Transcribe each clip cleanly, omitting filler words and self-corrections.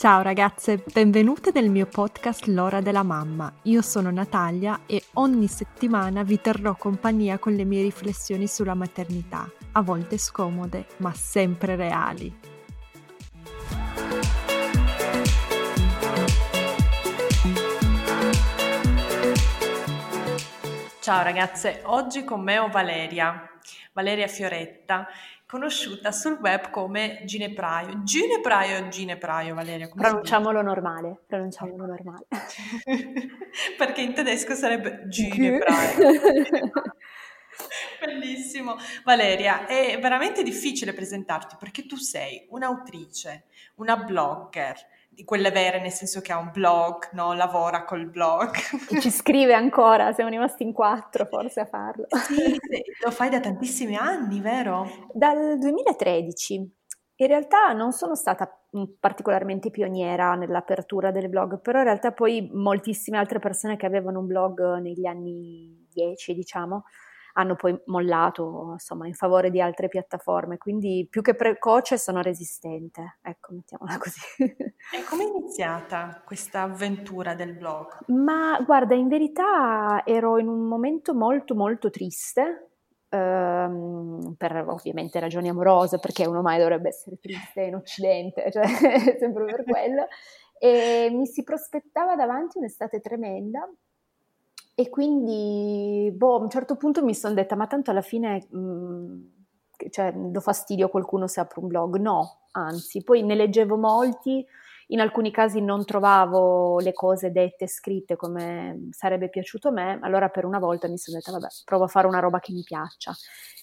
Ciao ragazze, benvenute nel mio podcast L'Ora della Mamma. Io sono Natalia e ogni settimana vi terrò compagnia con le mie riflessioni sulla maternità, a volte scomode, ma sempre reali. Ciao ragazze, oggi con me ho Valeria Fioretta, conosciuta sul web come Ginepraio. Ginepraio, Valeria? Pronunciamolo normale. Perché in tedesco sarebbe Ginepraio. Bellissimo. Valeria, è veramente difficile presentarti perché tu sei un'autrice, una blogger, di quelle vere, nel senso che ha un blog, no? Lavora col blog. E ci scrive ancora, siamo rimasti in 4 forse a farlo. Sì, lo fai da tantissimi anni, vero? Dal 2013. In realtà non sono stata particolarmente pioniera nell'apertura del blog, però in realtà poi moltissime altre persone che avevano un blog negli anni 10, diciamo, hanno poi mollato, insomma, in favore di altre piattaforme, quindi più che precoce sono resistente, ecco, mettiamola così. E come è iniziata questa avventura del blog? Ma guarda, in verità ero in un momento molto molto triste, per ovviamente ragioni amorose, perché uno mai dovrebbe essere triste in Occidente, cioè sempre per quello, e mi si prospettava davanti un'estate tremenda, e quindi a un certo punto mi sono detta, ma tanto alla fine cioè, do fastidio a qualcuno se apro un blog? No, anzi, poi ne leggevo molti, in alcuni casi non trovavo le cose dette, scritte come sarebbe piaciuto a me, allora per una volta mi sono detta, vabbè, provo a fare una roba che mi piaccia,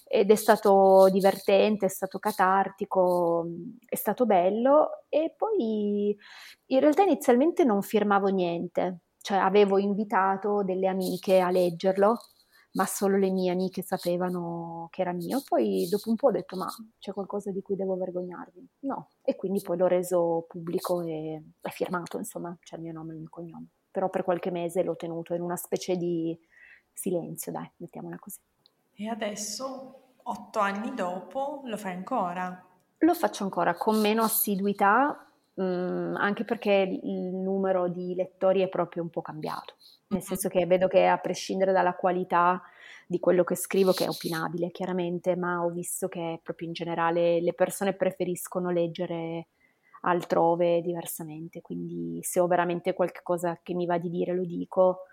ed è stato divertente, è stato catartico, è stato bello, e poi in realtà inizialmente non firmavo niente, cioè avevo invitato delle amiche a leggerlo, ma solo le mie amiche sapevano che era mio. Poi dopo un po' ho detto, ma c'è qualcosa di cui devo vergognarmi? No. E quindi poi l'ho reso pubblico e è firmato, insomma, c'è il mio nome e il mio cognome. Però per qualche mese l'ho tenuto in una specie di silenzio, dai, mettiamola così. E adesso, 8 anni dopo, lo fai ancora? Lo faccio ancora, con meno assiduità, anche perché il numero di lettori è proprio un po' cambiato, nel senso che vedo che a prescindere dalla qualità di quello che scrivo, che è opinabile chiaramente, ma ho visto che proprio in generale le persone preferiscono leggere altrove diversamente, quindi se ho veramente qualcosa che mi va di dire lo dico,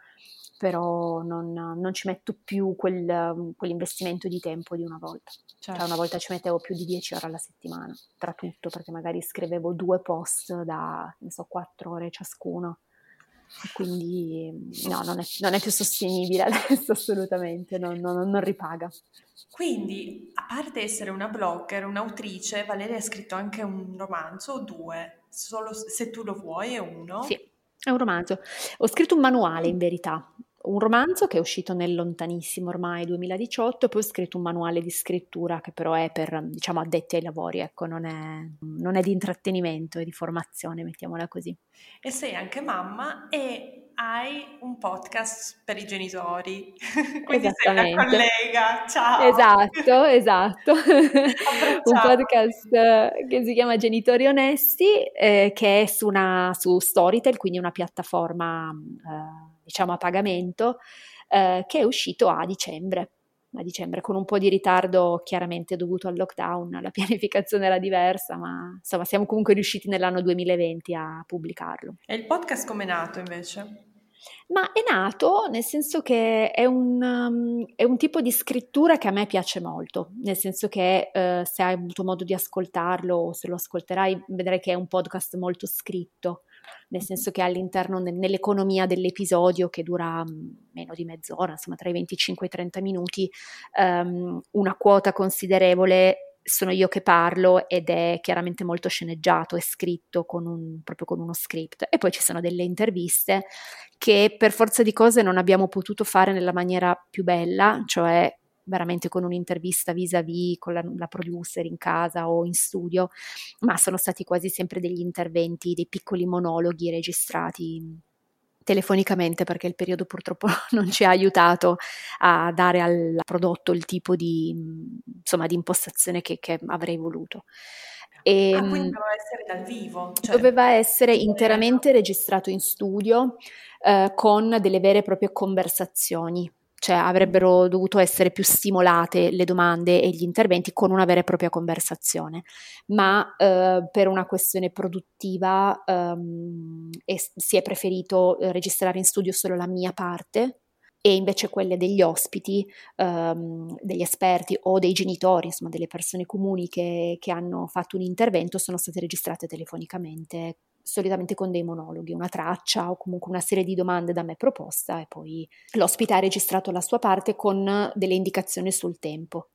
però non ci metto più quell'investimento di tempo di una volta. Certo. Cioè una volta ci mettevo più di 10 ore alla settimana, tra tutto, perché magari scrivevo 2 post da, non so, 4 ore ciascuno, quindi no, non è più sostenibile adesso assolutamente, non ripaga. Quindi, a parte essere una blogger, un'autrice, Valeria ha scritto anche un romanzo o 2, solo se tu lo vuoi è uno. Sì. È un romanzo. Ho scritto un manuale in verità, un romanzo che è uscito nel lontanissimo ormai 2018, poi ho scritto un manuale di scrittura che però è per, diciamo, addetti ai lavori, ecco, non è di intrattenimento, è di formazione, mettiamola così. E sei anche mamma e hai un podcast per i genitori, quindi sei una collega, ciao! Esatto, un podcast che si chiama Genitori Onesti, che è su Storytel, quindi una piattaforma diciamo a pagamento, che è uscito a dicembre, con un po' di ritardo chiaramente dovuto al lockdown, la pianificazione era diversa, ma insomma siamo comunque riusciti nell'anno 2020 a pubblicarlo. E il podcast com'è nato invece? Ma è nato nel senso che è un tipo di scrittura che a me piace molto, nel senso che se hai avuto modo di ascoltarlo o se lo ascolterai vedrai che è un podcast molto scritto, nel senso che all'interno, nell'economia dell'episodio che dura meno di mezz'ora, insomma tra i 25 e i 30 minuti, una quota considerevole sono io che parlo ed è chiaramente molto sceneggiato, è scritto proprio con uno script, e poi ci sono delle interviste che per forza di cose non abbiamo potuto fare nella maniera più bella, cioè veramente con un'intervista vis-à-vis con la producer in casa o in studio, ma sono stati quasi sempre degli interventi, dei piccoli monologhi registrati telefonicamente, perché il periodo purtroppo non ci ha aiutato a dare al prodotto il tipo di, insomma, di impostazione che avrei voluto. E quindi doveva essere dal vivo? Cioè, doveva essere interamente registrato in studio con delle vere e proprie conversazioni. Cioè avrebbero dovuto essere più stimolate le domande e gli interventi con una vera e propria conversazione, ma per una questione produttiva si è preferito registrare in studio solo la mia parte e invece quelle degli ospiti, degli esperti o dei genitori, insomma delle persone comuni che hanno fatto un intervento, sono state registrate telefonicamente, solitamente con dei monologhi, una traccia o comunque una serie di domande da me proposta, e poi l'ospite ha registrato la sua parte con delle indicazioni sul tempo,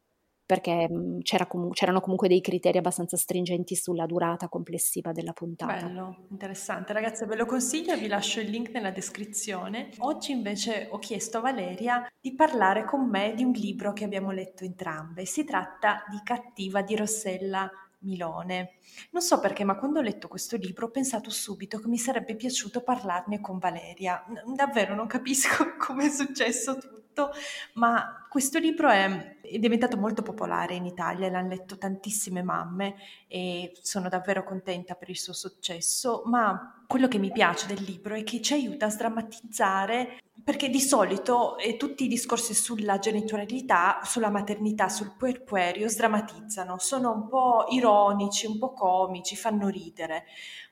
perché c'erano comunque dei criteri abbastanza stringenti sulla durata complessiva della puntata. Bello, interessante. Ragazze, ve lo consiglio, vi lascio il link nella descrizione. Oggi invece ho chiesto a Valeria di parlare con me di un libro che abbiamo letto entrambe. Si tratta di Cattiva di Rossella Milone. Non so perché, ma quando ho letto questo libro ho pensato subito che mi sarebbe piaciuto parlarne con Valeria. Davvero non capisco come è successo tutto, ma questo libro è diventato molto popolare in Italia, l'hanno letto tantissime mamme e sono davvero contenta per il suo successo, ma quello che mi piace del libro è che ci aiuta a sdrammatizzare, perché di solito tutti i discorsi sulla genitorialità, sulla maternità, sul puerperio sdrammatizzano, sono un po' ironici, un po' comici, fanno ridere,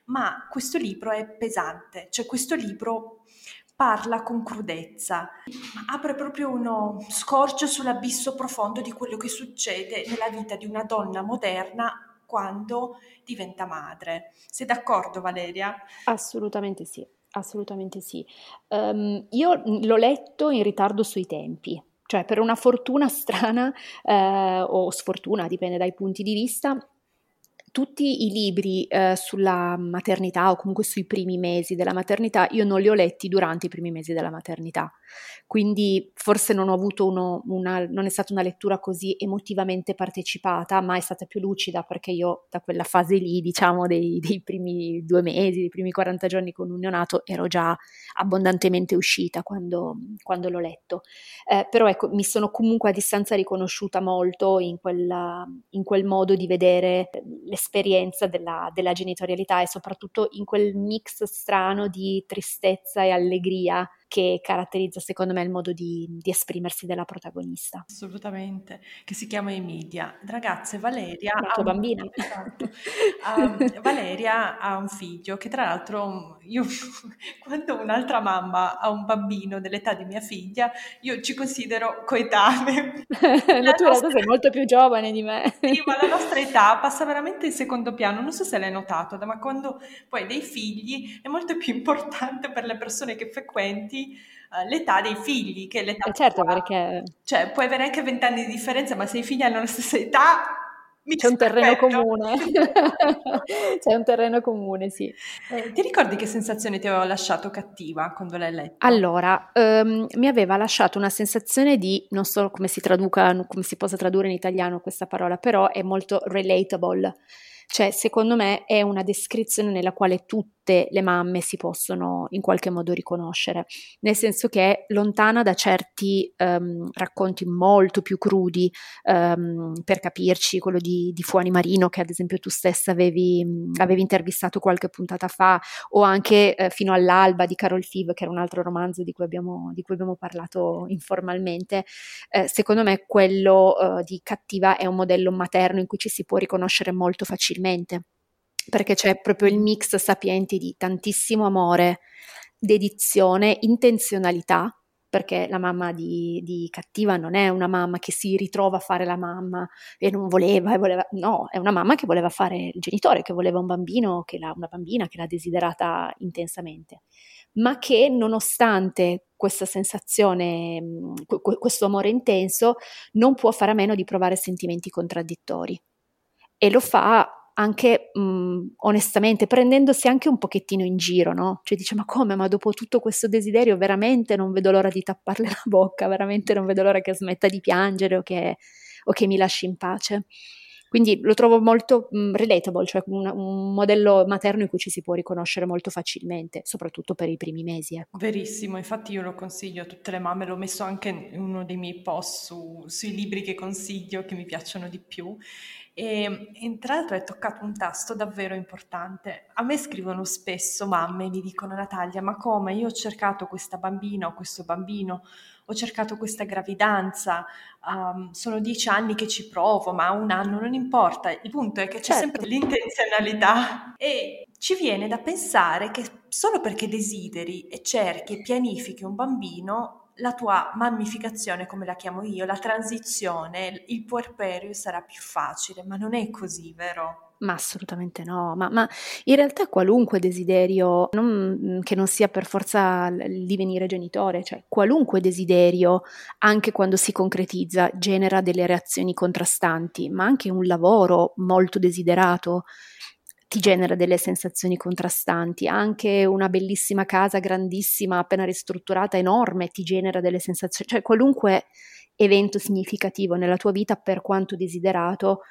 ma questo libro è pesante, cioè questo libro parla con crudezza, apre proprio uno scorcio sull'abisso profondo di quello che succede nella vita di una donna moderna quando diventa madre. Sei d'accordo, Valeria? Assolutamente sì. Assolutamente sì. Io l'ho letto in ritardo sui tempi, cioè per una fortuna strana o sfortuna, dipende dai punti di vista, tutti i libri sulla maternità o comunque sui primi mesi della maternità io non li ho letti durante i primi mesi della maternità, quindi forse non ho avuto non è stata una lettura così emotivamente partecipata, ma è stata più lucida, perché io da quella fase lì, diciamo dei primi 2 mesi, dei primi 40 giorni con un neonato, ero già abbondantemente uscita quando l'ho letto, però ecco, mi sono comunque a distanza riconosciuta molto in quel modo di vedere l'esperienza della genitorialità e soprattutto in quel mix strano di tristezza e allegria che caratterizza secondo me il modo di esprimersi della protagonista. Assolutamente, che si chiama Emilia. Ragazze, Valeria la tua bambina. Esatto. Valeria ha un figlio che tra l'altro io, quando un'altra mamma ha un bambino dell'età di mia figlia, io ci considero coetanee. Tu sei molto più giovane di me. Sì, ma la nostra età passa veramente in secondo piano, non so se l'hai notato, ma quando poi dei figli è molto più importante per le persone che frequenti l'età dei figli che l'età certo attuale. Perché cioè puoi avere anche 20 anni di differenza, ma se i figli hanno la stessa età c'è un terreno comune. C'è un terreno comune, sì. Ti ricordi che sensazione ti aveva lasciato Cattiva quando l'hai letta? Allora, mi aveva lasciato una sensazione di, non so come si traduca, come si possa tradurre in italiano questa parola, però è molto relatable. Cioè, secondo me è una descrizione nella quale tutte le mamme si possono in qualche modo riconoscere, nel senso che è lontana da certi racconti molto più crudi, per capirci quello di Fuani Marino, che ad esempio tu stessa avevi intervistato qualche puntata fa, o anche Fino all'alba di Carol Thieve, che era un altro romanzo di cui abbiamo parlato informalmente. Secondo me quello di Cattiva è un modello materno in cui ci si può riconoscere molto facilmente, perché c'è proprio il mix sapiente di tantissimo amore, dedizione, intenzionalità, perché la mamma di Cattiva non è una mamma che si ritrova a fare la mamma e non voleva, no, è una mamma che voleva fare il genitore, che voleva un bambino, una bambina che l'ha desiderata intensamente, ma che nonostante questa sensazione, questo amore intenso, non può fare a meno di provare sentimenti contraddittori. E lo fa anche onestamente, prendendosi anche un pochettino in giro, no? Cioè dice, ma come? Ma dopo tutto questo desiderio veramente non vedo l'ora di tapparle la bocca, veramente non vedo l'ora che smetta di piangere o che mi lasci in pace. Quindi lo trovo molto relatable, cioè un modello materno in cui ci si può riconoscere molto facilmente, soprattutto per i primi mesi. Verissimo, infatti io lo consiglio a tutte le mamme, l'ho messo anche in uno dei miei post sui libri che consiglio, che mi piacciono di più. E tra l'altro hai toccato un tasto davvero importante. A me scrivono spesso mamme e mi dicono: Natalia, ma come? Io ho cercato questa bambina o questo bambino, ho cercato questa gravidanza, sono 10 anni che ci provo, ma un anno non importa. Il punto è che c'è sempre l'intenzionalità e ci viene da pensare che solo perché desideri e cerchi e pianifichi un bambino, la tua mammificazione, come la chiamo io, la transizione, il puerperio sarà più facile, ma non è così, vero? Ma assolutamente no, ma in realtà qualunque desiderio, che non sia per forza il divenire genitore, cioè qualunque desiderio, anche quando si concretizza, genera delle reazioni contrastanti, ma anche un lavoro molto desiderato ti genera delle sensazioni contrastanti, anche una bellissima casa grandissima appena ristrutturata enorme ti genera delle sensazioni, cioè qualunque evento significativo nella tua vita, per quanto desiderato,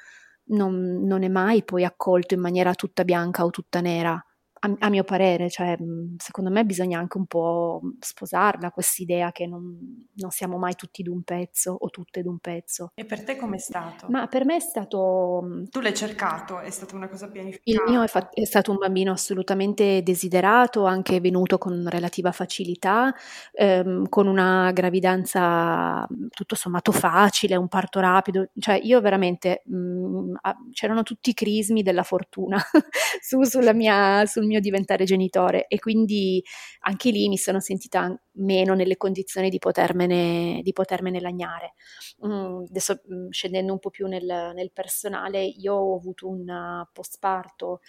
non è mai poi accolto in maniera tutta bianca o tutta nera, a mio parere. Cioè, secondo me bisogna anche un po' sposarla quest'idea che non siamo mai tutti d'un pezzo o tutte d'un pezzo. E per te com'è stato? Ma per me è stato... Tu l'hai cercato, è stata una cosa pianificata. Il mio è stato un bambino assolutamente desiderato, anche venuto con relativa facilità, con una gravidanza tutto sommato facile, un parto rapido. Cioè io veramente c'erano tutti i crismi della fortuna sul mio diventare genitore, e quindi anche lì mi sono sentita meno nelle condizioni di potermene lagnare. Adesso scendendo un po' più nel personale, io ho avuto un postparto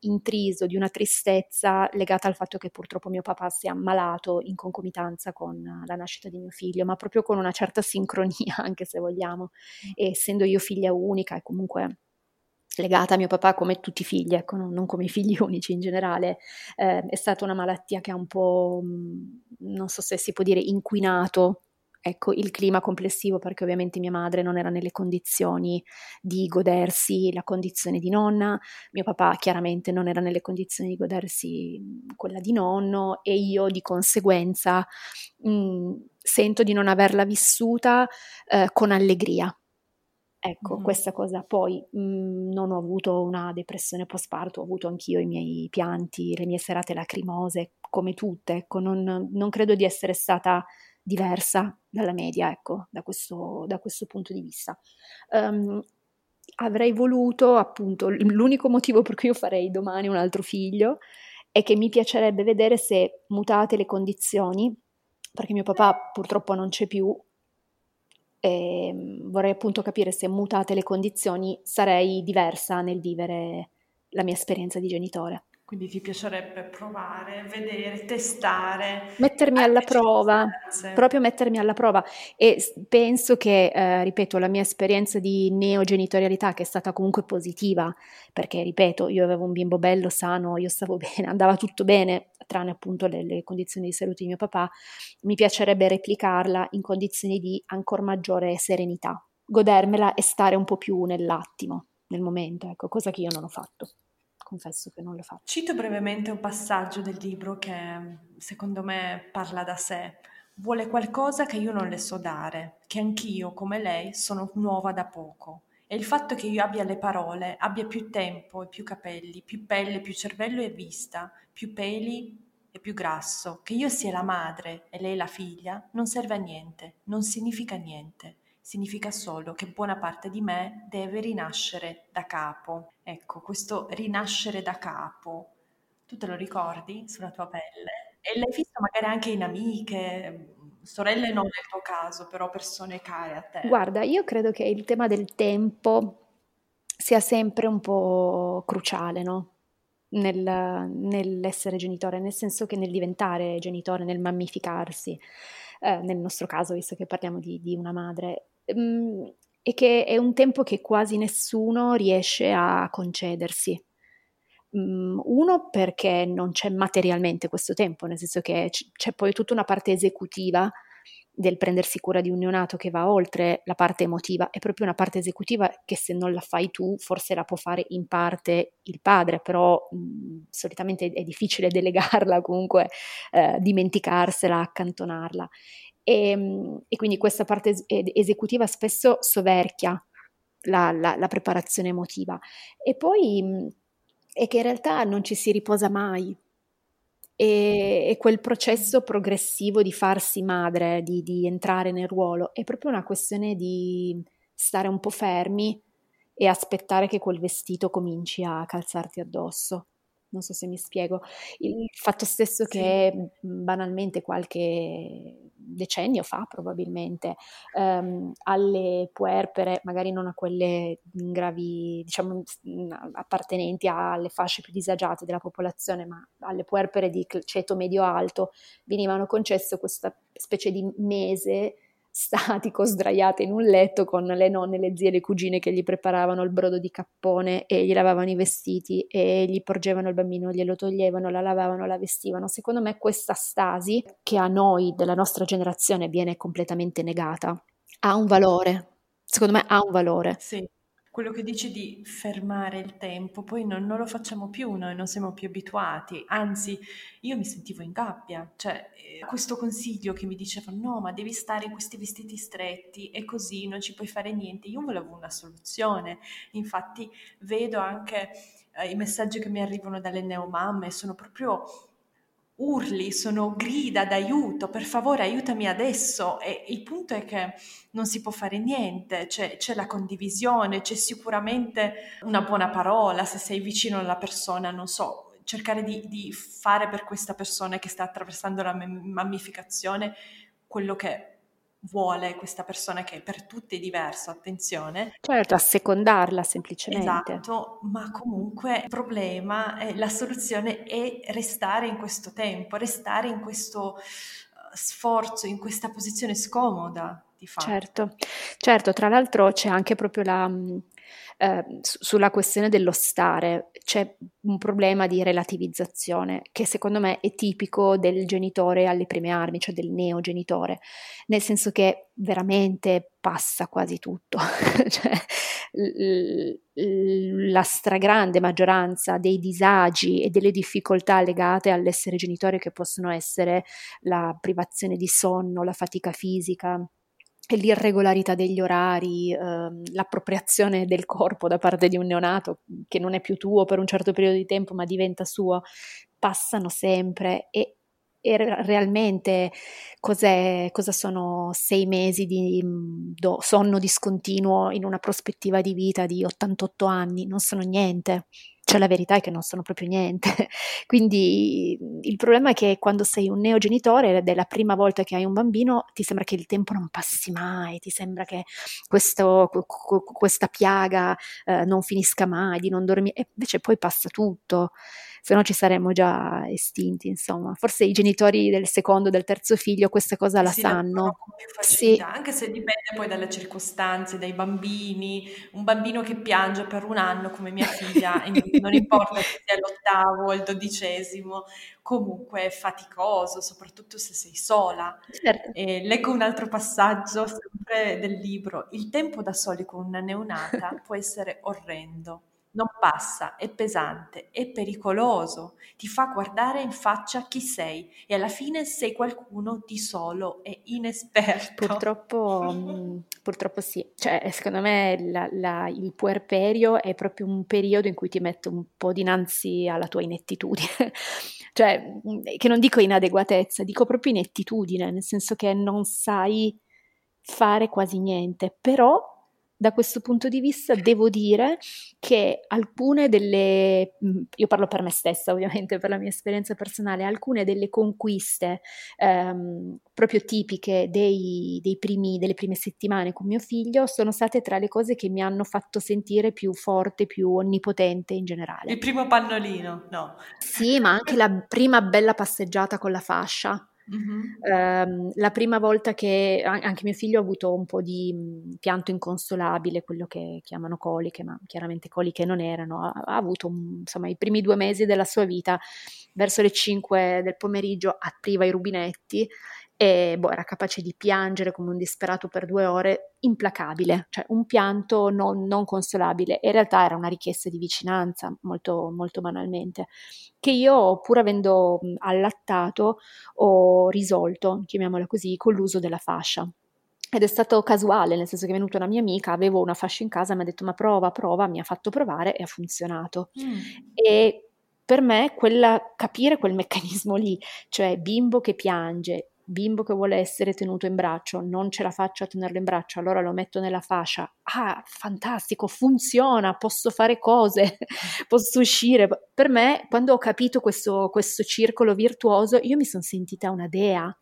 intriso di una tristezza legata al fatto che purtroppo mio papà si è ammalato in concomitanza con la nascita di mio figlio, ma proprio con una certa sincronia, anche se vogliamo, e essendo io figlia unica e comunque legata a mio papà come tutti i figli, ecco, non come i figli unici in generale, è stata una malattia che ha un po', non so se si può dire, inquinato, ecco, il clima complessivo, perché ovviamente mia madre non era nelle condizioni di godersi la condizione di nonna, mio papà chiaramente non era nelle condizioni di godersi quella di nonno, e io di conseguenza sento di non averla vissuta con allegria. Ecco, questa cosa. Poi non ho avuto una depressione postparto, ho avuto anch'io i miei pianti, le mie serate lacrimose, come tutte, ecco, non credo di essere stata diversa dalla media, ecco, da questo punto di vista. Avrei voluto, appunto, l'unico motivo per cui io farei domani un altro figlio è che mi piacerebbe vedere se, mutate le condizioni, perché mio papà purtroppo non c'è più, e vorrei appunto capire se, mutate le condizioni, sarei diversa nel vivere la mia esperienza di genitore. Quindi ti piacerebbe provare, vedere, testare, mettermi alla prova, proprio mettermi alla prova. E penso che, ripeto, la mia esperienza di neogenitorialità, che è stata comunque positiva, perché, ripeto, io avevo un bimbo bello, sano, io stavo bene, andava tutto bene, tranne appunto le condizioni di salute di mio papà, mi piacerebbe replicarla in condizioni di ancor maggiore serenità, godermela e stare un po' più nell'attimo, nel momento, ecco, cosa che io non ho fatto. Confesso che non lo faccio. Cito brevemente un passaggio del libro che secondo me parla da sé. Vuole qualcosa che io non le so dare, che anch'io, come lei, sono nuova da poco. E il fatto che io abbia le parole, abbia più tempo e più capelli, più pelle, più cervello e vista, più peli e più grasso, che io sia la madre e lei la figlia, non serve a niente, non significa niente. Significa solo che buona parte di me deve rinascere da capo. Ecco, questo rinascere da capo, tu te lo ricordi sulla tua pelle? E l'hai visto magari anche in amiche, sorelle non nel tuo caso, però persone care a te. Guarda, io credo che il tema del tempo sia sempre un po' cruciale, no? Nell'essere genitore, nel senso che nel diventare genitore, nel mammificarsi, nel nostro caso, visto che parliamo di una madre, e che è un tempo che quasi nessuno riesce a concedersi. Uno, perché non c'è materialmente questo tempo, nel senso che c'è poi tutta una parte esecutiva del prendersi cura di un neonato che va oltre la parte emotiva, è proprio una parte esecutiva che, se non la fai tu, forse la può fare in parte il padre, però solitamente è difficile delegarla, comunque dimenticarsela, accantonarla, e quindi questa parte esecutiva spesso soverchia la preparazione emotiva. E poi è che in realtà non ci si riposa mai, e quel processo progressivo di farsi madre, di entrare nel ruolo, è proprio una questione di stare un po' fermi e aspettare che quel vestito cominci a calzarti addosso. Non so se mi spiego. Il fatto stesso che banalmente qualche decennio fa probabilmente alle puerpere, magari non a quelle in gravi, diciamo appartenenti alle fasce più disagiate della popolazione, ma alle puerpere di ceto medio-alto venivano concesso questa specie di mese statico, sdraiate in un letto con le nonne, le zie, le cugine che gli preparavano il brodo di cappone e gli lavavano i vestiti e gli porgevano il bambino, glielo toglievano, la lavavano, la vestivano. Secondo me questa stasi, che a noi della nostra generazione viene completamente negata, ha un valore, secondo me ha un valore. Sì, quello che dici di fermare il tempo, poi non lo facciamo più, noi non siamo più abituati, anzi io mi sentivo in gabbia, cioè questo consiglio che mi diceva no ma devi stare in questi vestiti stretti e così non ci puoi fare niente, io volevo una soluzione, infatti vedo anche i messaggi che mi arrivano dalle neomamme, sono proprio urli, sono grida d'aiuto, per favore aiutami adesso, e il punto è che non si può fare niente, c'è la condivisione, c'è sicuramente una buona parola, se sei vicino alla persona, non so, cercare di fare per questa persona che sta attraversando la mammificazione quello che vuole questa persona, che per tutti è diverso, attenzione. Certo, assecondarla semplicemente. Esatto, ma comunque il problema, la soluzione è restare in questo tempo, restare in questo sforzo, in questa posizione scomoda di fatto. Certo, tra l'altro c'è anche proprio sulla questione dello stare c'è un problema di relativizzazione che secondo me è tipico del genitore alle prime armi, cioè del neogenitore, nel senso che veramente passa quasi tutto, cioè, la stragrande maggioranza dei disagi e delle difficoltà legate all'essere genitore, che possono essere la privazione di sonno, la fatica fisica, l'irregolarità degli orari, l'appropriazione del corpo da parte di un neonato che non è più tuo per un certo periodo di tempo ma diventa suo, passano sempre e realmente cosa sono 6 mesi di sonno discontinuo in una prospettiva di vita di 88 anni? Non sono niente, cioè la verità è che non sono proprio niente. Quindi il problema è che quando sei un neogenitore ed è la prima volta che hai un bambino ti sembra che il tempo non passi mai, ti sembra che questa piaga non finisca mai, di non dormire, e invece poi passa tutto, se no ci saremmo già estinti, insomma. Forse i genitori del secondo, del terzo figlio questa cosa la sanno. Con più facilità, sì. Anche se dipende poi dalle circostanze, dai bambini, un bambino che piange per un anno come mia figlia non importa se sia l'8º o il 12º, comunque è faticoso, soprattutto se sei sola. Certo. Leggo un altro passaggio sempre del libro: il tempo da soli con una neonata può essere orrendo, non passa, è pesante, è pericoloso, ti fa guardare in faccia chi sei e alla fine sei qualcuno di solo e inesperto. Purtroppo sì, cioè secondo me il puerperio è proprio un periodo in cui ti mette un po' dinanzi alla tua inettitudine, cioè che non dico inadeguatezza, dico proprio inettitudine, nel senso che non sai fare quasi niente, però da questo punto di vista devo dire che io parlo per me stessa ovviamente, per la mia esperienza personale, alcune delle conquiste proprio tipiche delle prime settimane con mio figlio sono state tra le cose che mi hanno fatto sentire più forte, più onnipotente in generale. Il primo pannolino, no? Sì, ma anche la prima bella passeggiata con la fascia. Mm-hmm. La prima volta che anche mio figlio ha avuto un po' di pianto inconsolabile, quello che chiamano coliche, ma chiaramente coliche non erano, ha avuto insomma i primi 2 mesi della sua vita, verso le 5 del pomeriggio apriva i rubinetti e era capace di piangere come un disperato per 2 ore, implacabile, cioè un pianto non consolabile. In realtà era una richiesta di vicinanza, molto, molto banalmente, che io, pur avendo allattato, ho risolto, chiamiamola così, con l'uso della fascia. Ed è stato casuale, nel senso che è venuta una mia amica, avevo una fascia in casa, mi ha detto ma prova, mi ha fatto provare e ha funzionato. E per me capire quel meccanismo lì, cioè bimbo che piange, bimbo che vuole essere tenuto in braccio, non ce la faccio a tenerlo in braccio, allora lo metto nella fascia, ah fantastico, funziona, posso fare cose, posso uscire. Per me, quando ho capito questo circolo virtuoso, io mi sono sentita una dea,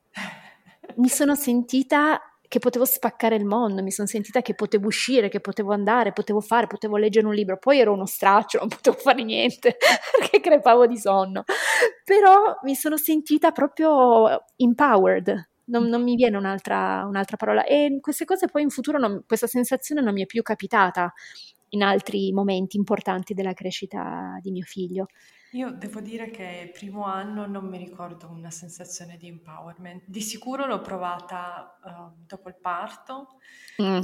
mi sono sentita che potevo spaccare il mondo, mi sono sentita che potevo uscire, che potevo andare, potevo fare, potevo leggere un libro, poi ero uno straccio, non potevo fare niente perché crepavo di sonno, però mi sono sentita proprio empowered, non mi viene un'altra parola, e queste cose poi in futuro, questa sensazione non mi è più capitata in altri momenti importanti della crescita di mio figlio. Io devo dire che il primo anno non mi ricordo una sensazione di empowerment, di sicuro l'ho provata dopo il parto,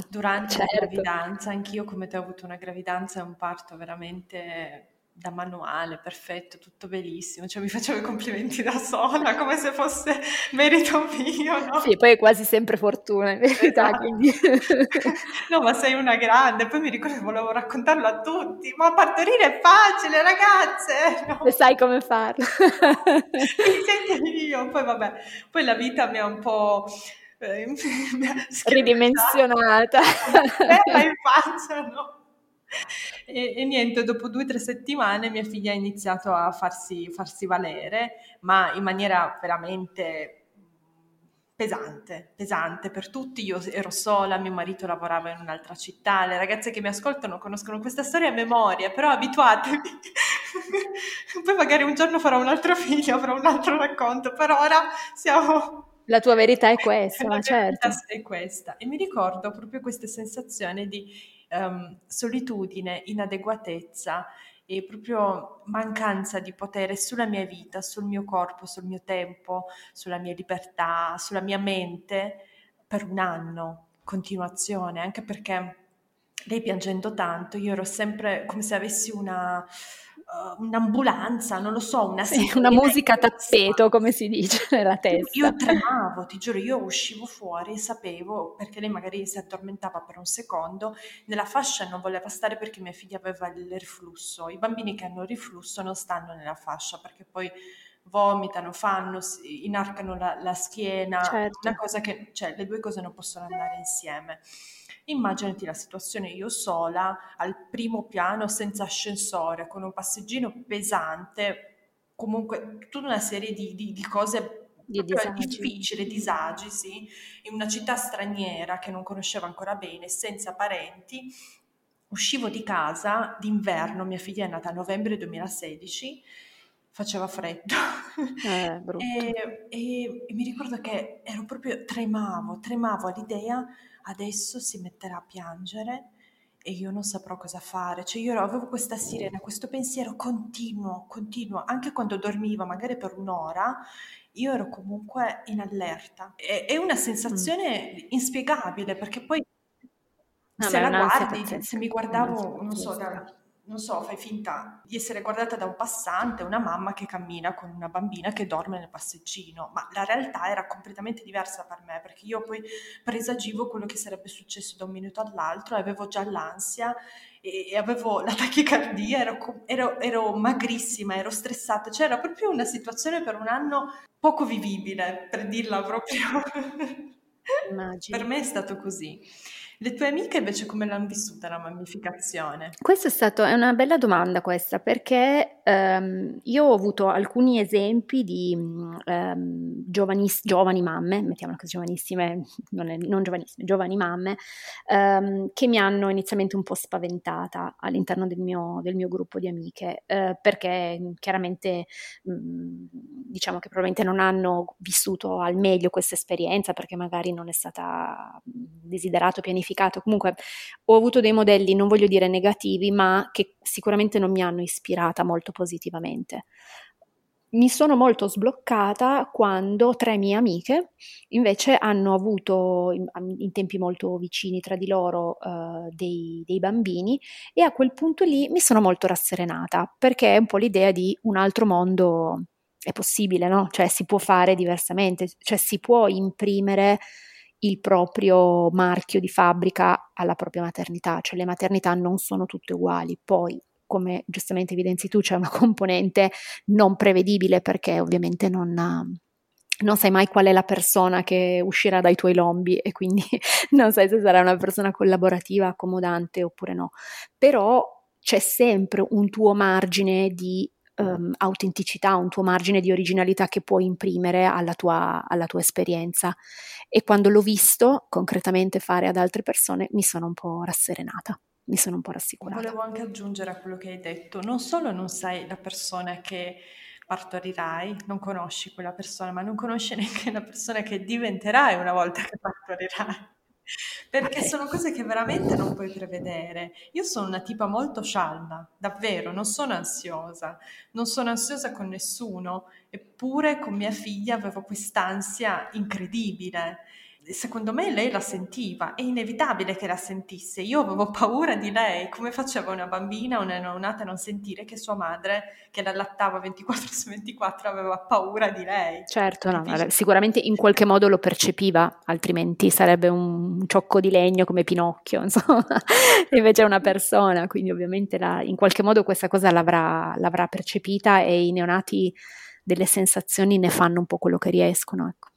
durante la gravidanza, anch'io come te ho avuto una gravidanza e un parto veramente da manuale, perfetto, tutto bellissimo, cioè mi facevo i complimenti da sola come se fosse merito mio, no? Sì, poi è quasi sempre fortuna in verità, esatto. Quindi no, ma sei una grande. Poi mi ricordo che volevo raccontarlo a tutti, ma partorire è facile ragazze, no? E sai come farlo. Senti, io poi la vita mi ha un po' ridimensionata in faccia, no? E niente, dopo 2 o 3 settimane mia figlia ha iniziato a farsi valere, ma in maniera veramente pesante per tutti. Io ero sola, mio marito lavorava in un'altra città, le ragazze che mi ascoltano conoscono questa storia a memoria, però abituatevi. Poi magari un giorno farò un altro figlio, avrò un altro racconto, per ora siamo... La tua verità è questa, ma certo. La verità è questa. E mi ricordo proprio questa sensazione di... solitudine, inadeguatezza e proprio mancanza di potere sulla mia vita, sul mio corpo, sul mio tempo, sulla mia libertà, sulla mia mente, per un anno, continuazione, anche perché lei piangendo tanto, io ero sempre come se avessi un'ambulanza, non lo so, una musica a tappeto, come si dice, nella testa. Io tremavo, ti giuro, io uscivo fuori e sapevo, perché lei magari si addormentava per un secondo, nella fascia non voleva stare perché mia figlia aveva il riflusso. I bambini che hanno riflusso non stanno nella fascia perché poi vomitano, inarcano la schiena, certo. Una cosa che, cioè, le due cose non possono andare insieme. Immaginati la situazione, io sola, al primo piano, senza ascensore, con un passeggino pesante, comunque tutta una serie di cose difficili, disagi, sì, in una città straniera che non conoscevo ancora bene, senza parenti. Uscivo di casa d'inverno, mia figlia è nata a novembre 2016, faceva freddo, brutto. E mi ricordo che ero proprio, tremavo all'idea, adesso si metterà a piangere e io non saprò cosa fare, cioè io avevo questa sirena, questo pensiero continuo, anche quando dormiva magari per un'ora, io ero comunque in allerta, è una sensazione inspiegabile, perché poi se la guardi, se mi guardavo, non so, fai finta di essere guardata da un passante, una mamma che cammina con una bambina che dorme nel passeggino, ma la realtà era completamente diversa per me, perché io poi presagivo quello che sarebbe successo da un minuto all'altro, avevo già l'ansia e avevo la tachicardia, ero magrissima, ero stressata, cioè era proprio una situazione per un anno poco vivibile, per dirla proprio. Immagino. Per me è stato così. Le tue amiche invece come l'hanno vissuta la mammificazione? Questa è una bella domanda questa, perché io ho avuto alcuni esempi di giovani mamme, mettiamola così, giovanissime, non giovanissime, giovani mamme, che mi hanno inizialmente un po' spaventata all'interno del mio gruppo di amiche, perché chiaramente diciamo che probabilmente non hanno vissuto al meglio questa esperienza, perché magari non è stata desiderato, pianificata. Comunque ho avuto dei modelli, non voglio dire negativi, ma che sicuramente non mi hanno ispirata molto positivamente. Mi sono molto sbloccata quando 3 mie amiche invece hanno avuto in tempi molto vicini tra di loro dei bambini, e a quel punto lì mi sono molto rasserenata, perché è un po' l'idea di un altro mondo è possibile, no? Cioè si può fare diversamente, cioè si può imprimere il proprio marchio di fabbrica alla propria maternità, cioè le maternità non sono tutte uguali. Poi, come giustamente evidenzi tu, c'è una componente non prevedibile, perché ovviamente non sai mai qual è la persona che uscirà dai tuoi lombi, e quindi non sai se sarà una persona collaborativa, accomodante oppure no, però c'è sempre un tuo margine di autenticità, un tuo margine di originalità che puoi imprimere alla tua esperienza, e quando l'ho visto concretamente fare ad altre persone mi sono un po' rasserenata, mi sono un po' rassicurata. Volevo anche aggiungere a quello che hai detto, non solo non sai la persona che partorirai, non conosci quella persona, ma non conosci neanche la persona che diventerai una volta che partorirai, perché sono cose che veramente non puoi prevedere. Io sono una tipa molto scialda, davvero, non sono ansiosa con nessuno, eppure con mia figlia avevo quest'ansia incredibile. Secondo me lei la sentiva, è inevitabile che la sentisse, io avevo paura di lei, come faceva una bambina, una neonata, a non sentire che sua madre, che la allattava 24 su 24, aveva paura di lei. Certo, no, sicuramente in qualche modo lo percepiva, altrimenti sarebbe un ciocco di legno come Pinocchio, insomma, invece è una persona, quindi ovviamente in qualche modo questa cosa l'avrà percepita, e i neonati delle sensazioni ne fanno un po' quello che riescono, ecco.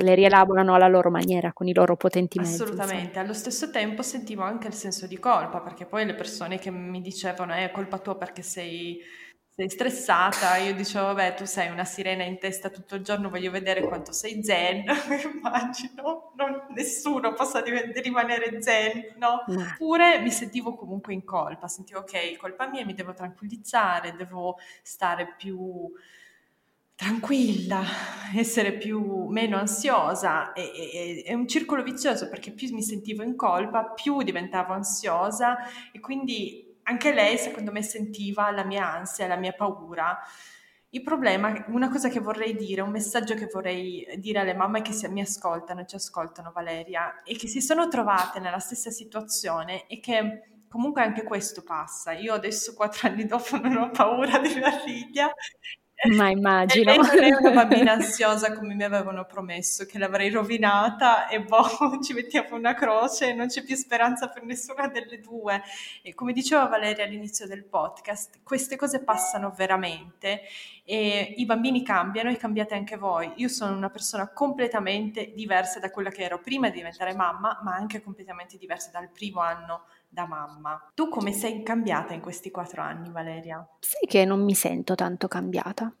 Le rielaborano alla loro maniera, con i loro potenti mezzi. Assolutamente, insomma. Allo stesso tempo sentivo anche il senso di colpa, perché poi le persone che mi dicevano è colpa tua perché sei stressata, io dicevo vabbè, tu sei una sirena in testa tutto il giorno, voglio vedere quanto sei zen. Immagino nessuno possa rimanere zen, no? Oppure mi sentivo comunque in colpa, sentivo ok, colpa mia, mi devo tranquillizzare, devo stare più tranquilla, essere meno ansiosa. È un circolo vizioso, perché più mi sentivo in colpa, più diventavo ansiosa, e quindi anche lei secondo me sentiva la mia ansia, la mia paura. Il problema, una cosa che vorrei dire, un messaggio che vorrei dire alle mamme che mi ascoltano, ci ascoltano Valeria, e che si sono trovate nella stessa situazione, e che comunque anche questo passa. Io adesso 4 anni dopo non ho paura di mia figlia, ma immagino. E lei non è una bambina ansiosa come mi avevano promesso, che l'avrei rovinata e boh, ci mettiamo una croce e non c'è più speranza per nessuna delle due. E come diceva Valeria all'inizio del podcast, queste cose passano veramente, e i bambini cambiano e cambiate anche voi. Io sono una persona completamente diversa da quella che ero prima di diventare mamma, ma anche completamente diversa dal primo anno da mamma. Tu come sei cambiata in questi 4 anni, Valeria? Sai che non mi sento tanto cambiata.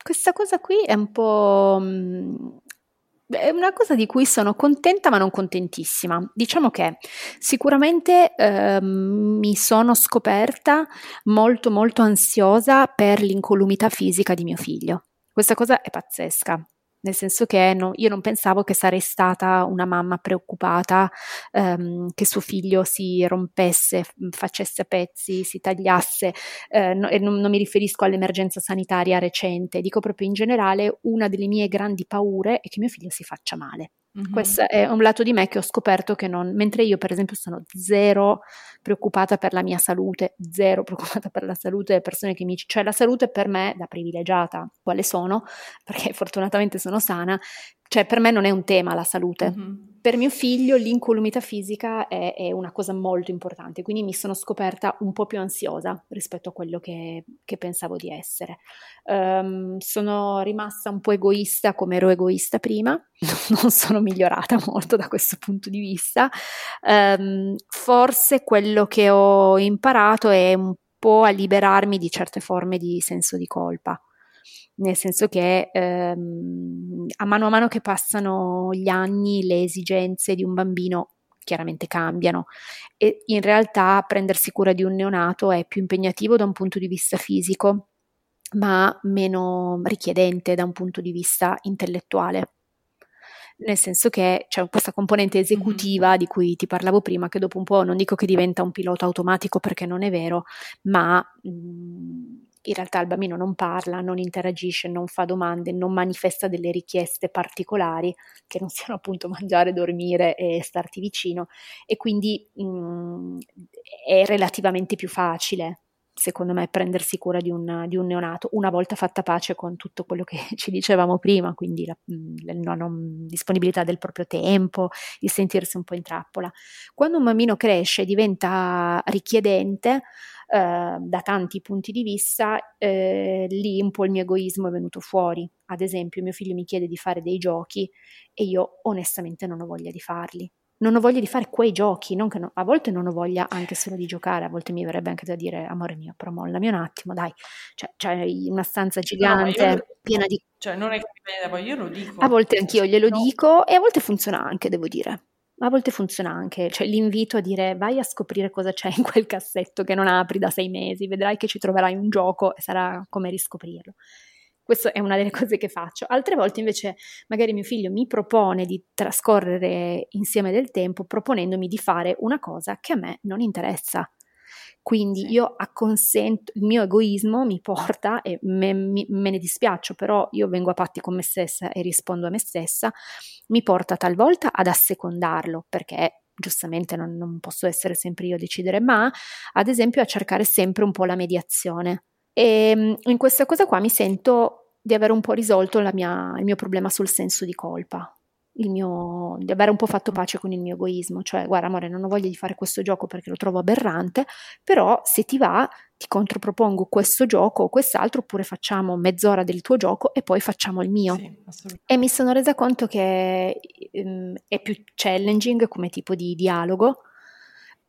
Questa cosa qui è un po'... è una cosa di cui sono contenta ma non contentissima. Diciamo che sicuramente mi sono scoperta molto molto ansiosa per l'incolumità fisica di mio figlio. Questa cosa è pazzesca. Nel senso che io non pensavo che sarei stata una mamma preoccupata che suo figlio si rompesse, facesse a pezzi, si tagliasse, e non mi riferisco all'emergenza sanitaria recente, dico proprio in generale, una delle mie grandi paure è che mio figlio si faccia male. Mm-hmm. Questo è un lato di me che ho scoperto che non, mentre io per esempio sono zero preoccupata per la mia salute, zero preoccupata per la salute delle persone che mi dicono, cioè la salute per me, da privilegiata quale sono, perché fortunatamente sono sana, cioè per me non è un tema la salute. Mm-hmm. Per mio figlio l'incolumità fisica è una cosa molto importante, quindi mi sono scoperta un po' più ansiosa rispetto a quello che pensavo di essere. Sono rimasta un po' egoista come ero egoista prima, non sono migliorata molto da questo punto di vista. Forse quello che ho imparato è un po' a liberarmi di certe forme di senso di colpa. Nel senso che a mano che passano gli anni le esigenze di un bambino chiaramente cambiano, e in realtà prendersi cura di un neonato è più impegnativo da un punto di vista fisico, ma meno richiedente da un punto di vista intellettuale. Nel senso che c'è questa componente esecutiva di cui ti parlavo prima, che dopo un po', non dico che diventa un pilota automatico perché non è vero, ma... in realtà il bambino non parla, non interagisce, non fa domande, non manifesta delle richieste particolari che non siano appunto mangiare, dormire e starti vicino, e quindi è relativamente più facile secondo me, prendersi cura di un neonato, una volta fatta pace con tutto quello che ci dicevamo prima, quindi la non disponibilità del proprio tempo, il sentirsi un po' in trappola. Quando un bambino cresce e diventa richiedente da tanti punti di vista, lì un po' il mio egoismo è venuto fuori. Ad esempio, mio figlio mi chiede di fare dei giochi e io onestamente non ho voglia di farli. Non ho voglia di fare quei giochi, a volte non ho voglia anche solo di giocare, a volte mi verrebbe anche da dire: amore mio, però mollami un attimo, dai, cioè una stanza gigante, piena di... Cioè non è che me, io lo dico. A volte anch'io glielo dico e a volte funziona anche, devo dire. A volte funziona anche, cioè l'invito a dire: vai a scoprire cosa c'è in quel cassetto che non apri da 6 mesi, vedrai che ci troverai un gioco e sarà come riscoprirlo. Questa è una delle cose che faccio. Altre volte invece magari mio figlio mi propone di trascorrere insieme del tempo proponendomi di fare una cosa che a me non interessa. Quindi sì, io acconsento, il mio egoismo mi porta e me ne dispiaccio, però io vengo a patti con me stessa e rispondo a me stessa, mi porta talvolta ad assecondarlo, perché giustamente non posso essere sempre io a decidere, ma ad esempio a cercare sempre un po' la mediazione. E in questa cosa qua mi sento di aver un po' risolto il mio problema sul senso di colpa, di aver un po' fatto pace con il mio egoismo, cioè: guarda amore, non ho voglia di fare questo gioco perché lo trovo aberrante, però se ti va ti contropropongo questo gioco o quest'altro, oppure facciamo mezz'ora del tuo gioco e poi facciamo il mio. Sì, e mi sono resa conto che è più challenging come tipo di dialogo,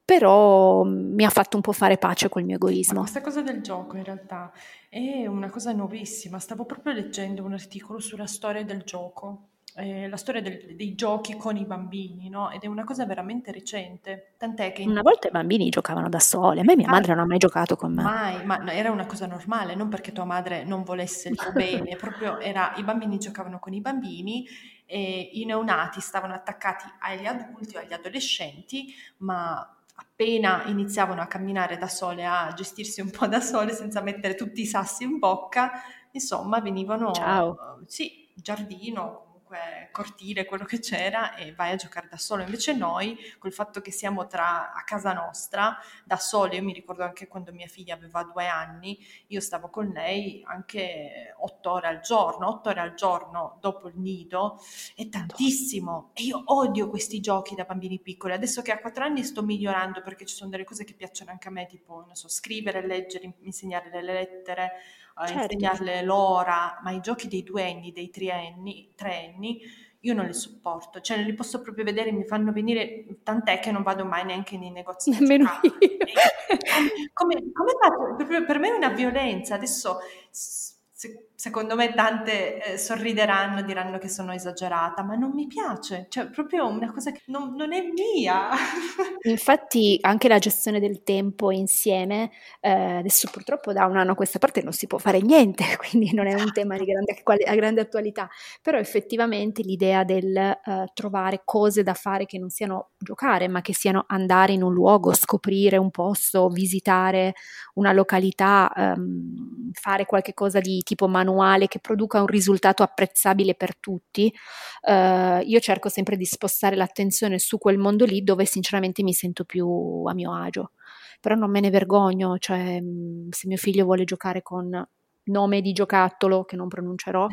però mi ha fatto un po' fare pace col mio egoismo. Ma questa cosa del gioco in realtà è una cosa nuovissima. Stavo proprio leggendo un articolo sulla storia del gioco, la storia dei giochi con i bambini, no? Ed è una cosa veramente recente, tant'è che... Una volta i bambini giocavano da soli, a me mia madre non ha mai giocato con me. Mai, ma era una cosa normale, non perché tua madre non volesse il tuo bene, proprio i bambini giocavano con i bambini, e i neonati stavano attaccati agli adulti o agli adolescenti, ma... appena iniziavano a camminare da sole, a gestirsi un po' da sole senza mettere tutti i sassi in bocca, insomma venivano, ciao, sì, giardino, comunque cortile, quello che c'era, e vai a giocare da solo. Invece noi, col fatto che siamo a casa nostra, da sole, io mi ricordo anche quando mia figlia aveva 2 anni, io stavo con lei anche 8 ore al giorno dopo il nido, è tantissimo, e io odio questi giochi da bambini piccoli. Adesso che a 4 anni sto migliorando, perché ci sono delle cose che piacciono anche a me, tipo, non so, scrivere, leggere, insegnare le lettere, certo, insegnarle l'ora, ma i giochi dei 2 anni, dei 3 anni, io non li sopporto, cioè non li posso proprio vedere, mi fanno venire, tant'è che non vado mai neanche nei negozi. Nemmeno io. Come faccio? Per me è una violenza. Adesso secondo me tante sorrideranno, diranno che sono esagerata, ma non mi piace, cioè proprio una cosa che non è mia. Infatti anche la gestione del tempo insieme, adesso purtroppo da un anno a questa parte non si può fare niente, quindi non è un tema di grande attualità, però effettivamente l'idea del trovare cose da fare che non siano giocare, ma che siano andare in un luogo, scoprire un posto, visitare una località, fare qualche cosa di tipo manuale che produca un risultato apprezzabile per tutti, io cerco sempre di spostare l'attenzione su quel mondo lì dove sinceramente mi sento più a mio agio, però non me ne vergogno, cioè se mio figlio vuole giocare con nome di giocattolo che non pronuncerò,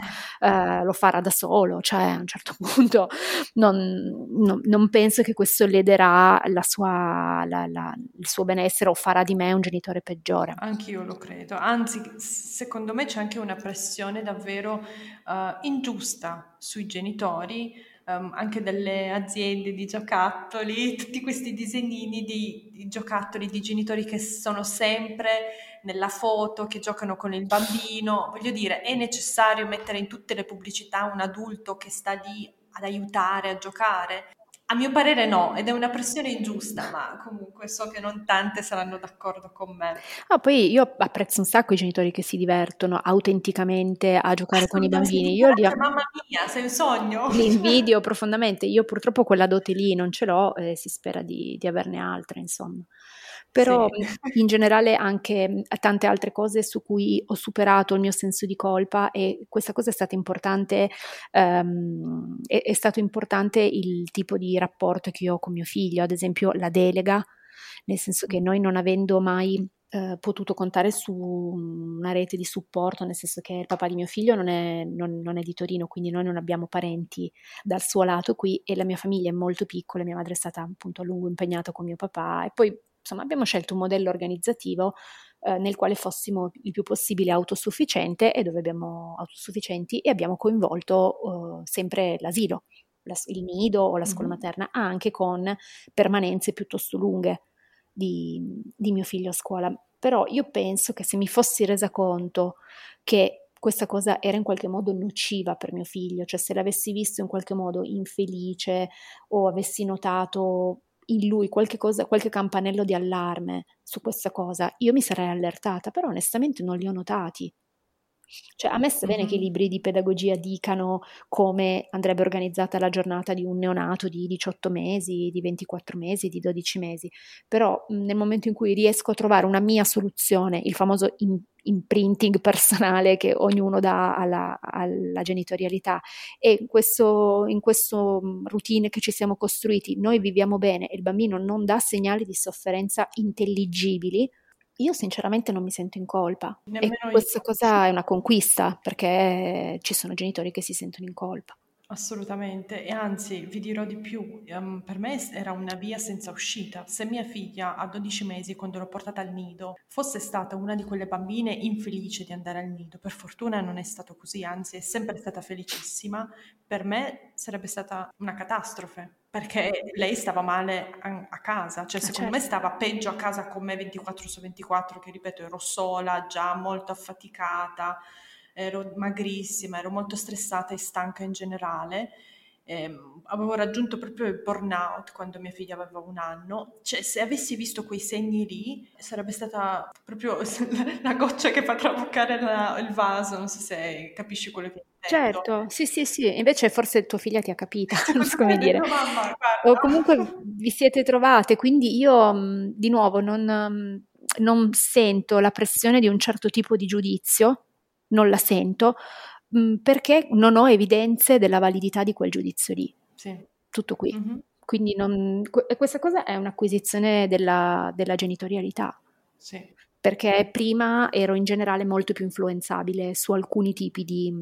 lo farà da solo, cioè a un certo punto non penso che questo lederà il suo benessere o farà di me un genitore peggiore. Anch'io lo credo, anzi secondo me c'è anche una pressione davvero ingiusta sui genitori, anche delle aziende di giocattoli, tutti questi disegnini di giocattoli di genitori che sono sempre nella foto, che giocano con il bambino. Voglio dire, è necessario mettere in tutte le pubblicità un adulto che sta lì ad aiutare a giocare? A mio parere no, ed è una pressione ingiusta, ma comunque so che non tante saranno d'accordo con me. Ah, poi io apprezzo un sacco i genitori che si divertono autenticamente a giocare con i bambini. Io mamma mia, sei un sogno! Li invidio profondamente, io purtroppo quella dote lì non ce l'ho, e si spera di averne altre, insomma. Però sì, in generale anche tante altre cose su cui ho superato il mio senso di colpa, e questa cosa è stata importante, è stato importante il tipo di rapporto che io ho con mio figlio, ad esempio la delega, nel senso che noi non avendo mai potuto contare su una rete di supporto, nel senso che il papà di mio figlio non è di Torino, quindi noi non abbiamo parenti dal suo lato qui, e la mia famiglia è molto piccola, mia madre è stata appunto a lungo impegnata con mio papà, e poi insomma abbiamo scelto un modello organizzativo nel quale fossimo il più possibile autosufficienti, e abbiamo coinvolto sempre l'asilo, il nido o la scuola materna, anche con permanenze piuttosto lunghe di mio figlio a scuola. Però io penso che se mi fossi resa conto che questa cosa era in qualche modo nociva per mio figlio, cioè se l'avessi visto in qualche modo infelice o avessi notato in lui qualche cosa, qualche campanello di allarme su questa cosa, io mi sarei allertata, però onestamente non li ho notati. Cioè a me sta bene che i libri di pedagogia dicano come andrebbe organizzata la giornata di un neonato di 18 mesi, di 24 mesi, di 12 mesi, però nel momento in cui riesco a trovare una mia soluzione, il famoso imprinting personale che ognuno dà alla genitorialità, e in questo routine che ci siamo costruiti noi viviamo bene e il bambino non dà segnali di sofferenza intelligibili, io sinceramente non mi sento in colpa. Nemmeno e questa cosa è una conquista, perché ci sono genitori che si sentono in colpa. Assolutamente, e anzi vi dirò di più, per me era una via senza uscita. Se mia figlia a 12 mesi, quando l'ho portata al nido, fosse stata una di quelle bambine infelice di andare al nido, per fortuna non è stato così, anzi è sempre stata felicissima, per me sarebbe stata una catastrofe, perché lei stava male a casa, cioè secondo me stava peggio a casa con me 24/24, che ripeto ero sola, già molto affaticata, ero magrissima, ero molto stressata e stanca in generale, avevo raggiunto proprio il burnout quando mia figlia aveva 1 anno, cioè se avessi visto quei segni lì sarebbe stata proprio la goccia che fa traboccare il vaso, non so se capisci quello che intendo. Certo, sì, invece forse tua figlia ti ha capita, non so come dire, mamma, o comunque vi siete trovate, quindi io di nuovo non sento la pressione di un certo tipo di giudizio, non la sento, perché non ho evidenze della validità di quel giudizio lì. Sì. Tutto qui. Mm-hmm. Quindi questa cosa è un'acquisizione della genitorialità. Sì. Perché prima ero in generale molto più influenzabile su alcuni tipi di...